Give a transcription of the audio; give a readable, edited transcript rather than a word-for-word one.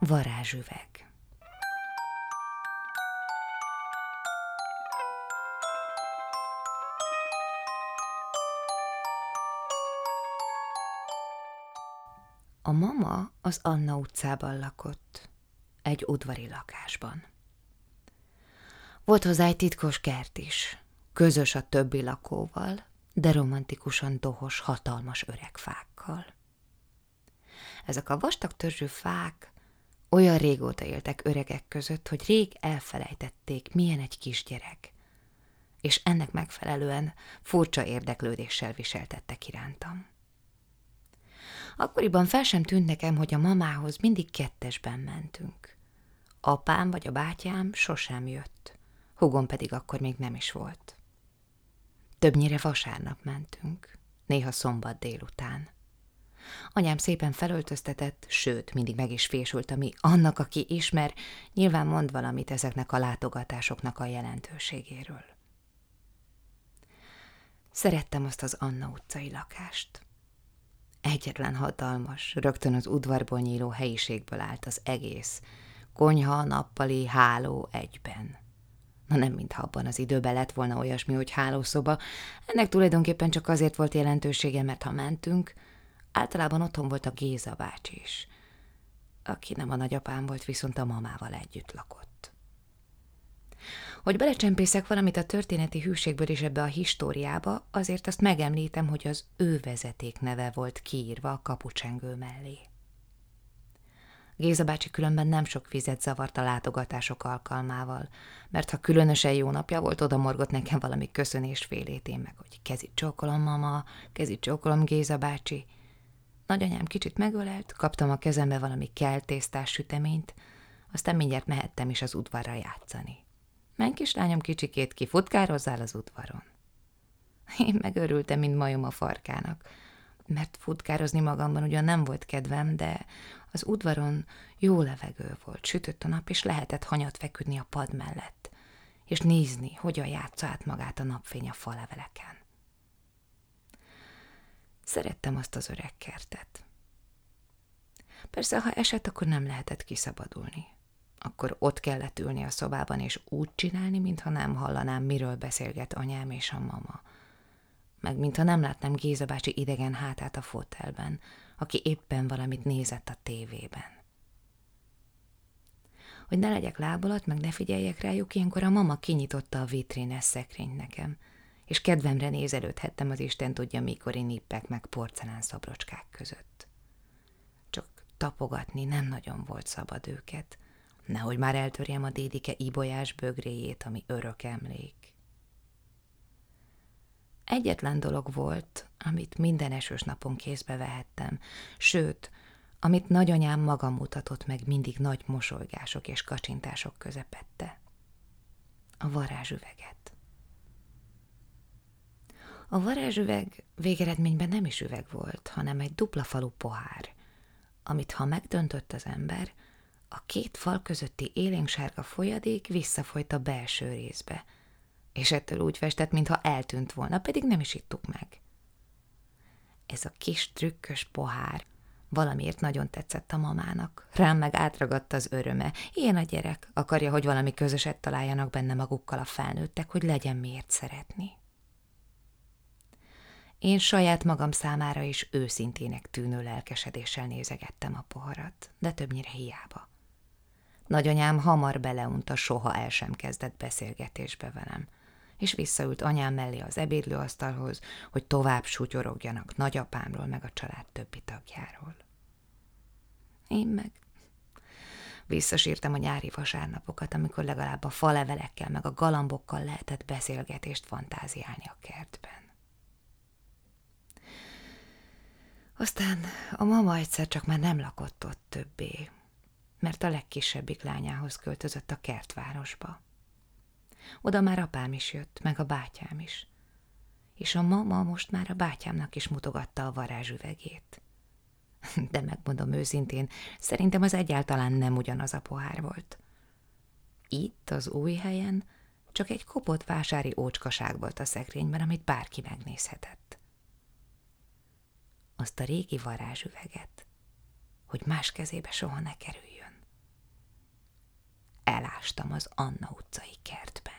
varázsüveg. A mama az Anna utcában lakott, egy udvari lakásban. Volt hozzá egy titkos kert is, közös a többi lakóval, de romantikusan dohos, hatalmas öreg fákkal. Ezek a vastag törzsű fák olyan régóta éltek öregek között, hogy rég elfelejtették, milyen egy kisgyerek, és ennek megfelelően furcsa érdeklődéssel viseltettek irántam. Akkoriban fel sem tűnt nekem, hogy a mamához mindig kettesben mentünk. Apám vagy a bátyám sosem jött, húgom pedig akkor még nem is volt. Többnyire vasárnap mentünk, néha szombat délután. Anyám szépen felöltöztetett, sőt, mindig meg is fésült, ami annak, aki ismer, nyilván mond valamit ezeknek a látogatásoknak a jelentőségéről. Szerettem azt az Anna utcai lakást. Egyetlen hatalmas, rögtön az udvarból nyíló helyiségből állt az egész, konyha, nappali, háló egyben. Na nem mintha abban az időben lett volna olyasmi, hogy hálószoba, ennek tulajdonképpen csak azért volt jelentősége, mert ha mentünk, általában otthon volt a Géza bácsi is, aki nem a nagyapám volt, viszont a mamával együtt lakott. Hogy belecsempészek valamit a történeti hűségből is ebbe a históriába, azért azt megemlítem, hogy az ő vezeték neve volt kiírva a kapucsengő mellé. Géza bácsi különben nem sok vizet zavart a látogatások alkalmával, mert ha különösen jó napja volt, odamorgott nekem valami köszönésfélét, én meg, hogy kezit csókolom, mama, kezit csókolom, Géza bácsi. Nagyanyám kicsit megölelt, kaptam a kezembe valami keltésztás süteményt, aztán mindjárt mehettem is az udvarra játszani. Menj, kislányom, kicsikét kifutkározzál az udvaron. Én megörültem, mint majom a farkának, mert futkározni magamban ugyan nem volt kedvem, de az udvaron jó levegő volt, sütött a nap, és lehetett hanyat feküdni a pad mellett, és nézni, hogyan játsza át magát a napfény a faleveleken. Szerettem azt az öreg kertet. Persze, ha esett, akkor nem lehetett kiszabadulni. Akkor ott kellett ülni a szobában, és úgy csinálni, mintha nem hallanám, miről beszélget anyám és a mama. Meg mintha nem látnám Géza bácsi idegen hátát a fotelben, aki éppen valamit nézett a tévében. Hogy ne legyek lábalat, meg ne figyeljek rájuk, ilyenkor a mama kinyitotta a vitrines szekrényt nekem, és kedvemre nézelődhettem az Isten tudja mikori nippek meg porcelán szabrocskák között. Csak tapogatni nem nagyon volt szabad őket, nehogy már eltörjem a dédike ibolyás bögréjét, ami örök emlék. Egyetlen dolog volt, amit minden esős napon kézbe vehettem, sőt, amit nagyanyám maga mutatott meg mindig nagy mosolygások és kacsintások közepette. A varázsüveget. A varázsüveg végeredményben nem is üveg volt, hanem egy dupla falú pohár, amit ha megdöntött az ember, a két fal közötti élénksárga folyadék visszafolyt a belső részbe, és ettől úgy festett, mintha eltűnt volna, pedig nem is ittuk meg. Ez a kis trükkös pohár valamiért nagyon tetszett a mamának, rám meg átragadt az öröme. Ilyen a gyerek, akarja, hogy valami közöset találjanak benne magukkal a felnőttek, hogy legyen miért szeretni. Én saját magam számára is őszintének tűnő lelkesedéssel nézegettem a poharat, de többnyire hiába. Nagyanyám hamar beleunta, soha el sem kezdett beszélgetésbe velem, és visszaült anyám mellé az ebédlőasztalhoz, hogy tovább sutyorogjanak nagyapámról meg a család többi tagjáról. Én meg visszasírtam a nyári vasárnapokat, amikor legalább a falevelekkel meg a galambokkal lehetett beszélgetést fantáziálni a kertben. Aztán a mama egyszer csak már nem lakott ott többé, mert a legkisebbik lányához költözött a kertvárosba. Oda már apám is jött, meg a bátyám is, és a mama most már a bátyámnak is mutogatta a varázsüvegét. De megmondom őszintén, szerintem az egyáltalán nem ugyanaz a pohár volt. Itt, az új helyen, csak egy kopott vásári ócskaság volt a szekrényben, amit bárki megnézhetett. Azt a régi varázsüveget, hogy más kezébe soha ne kerüljön. elástam az Anna utcai kertbe.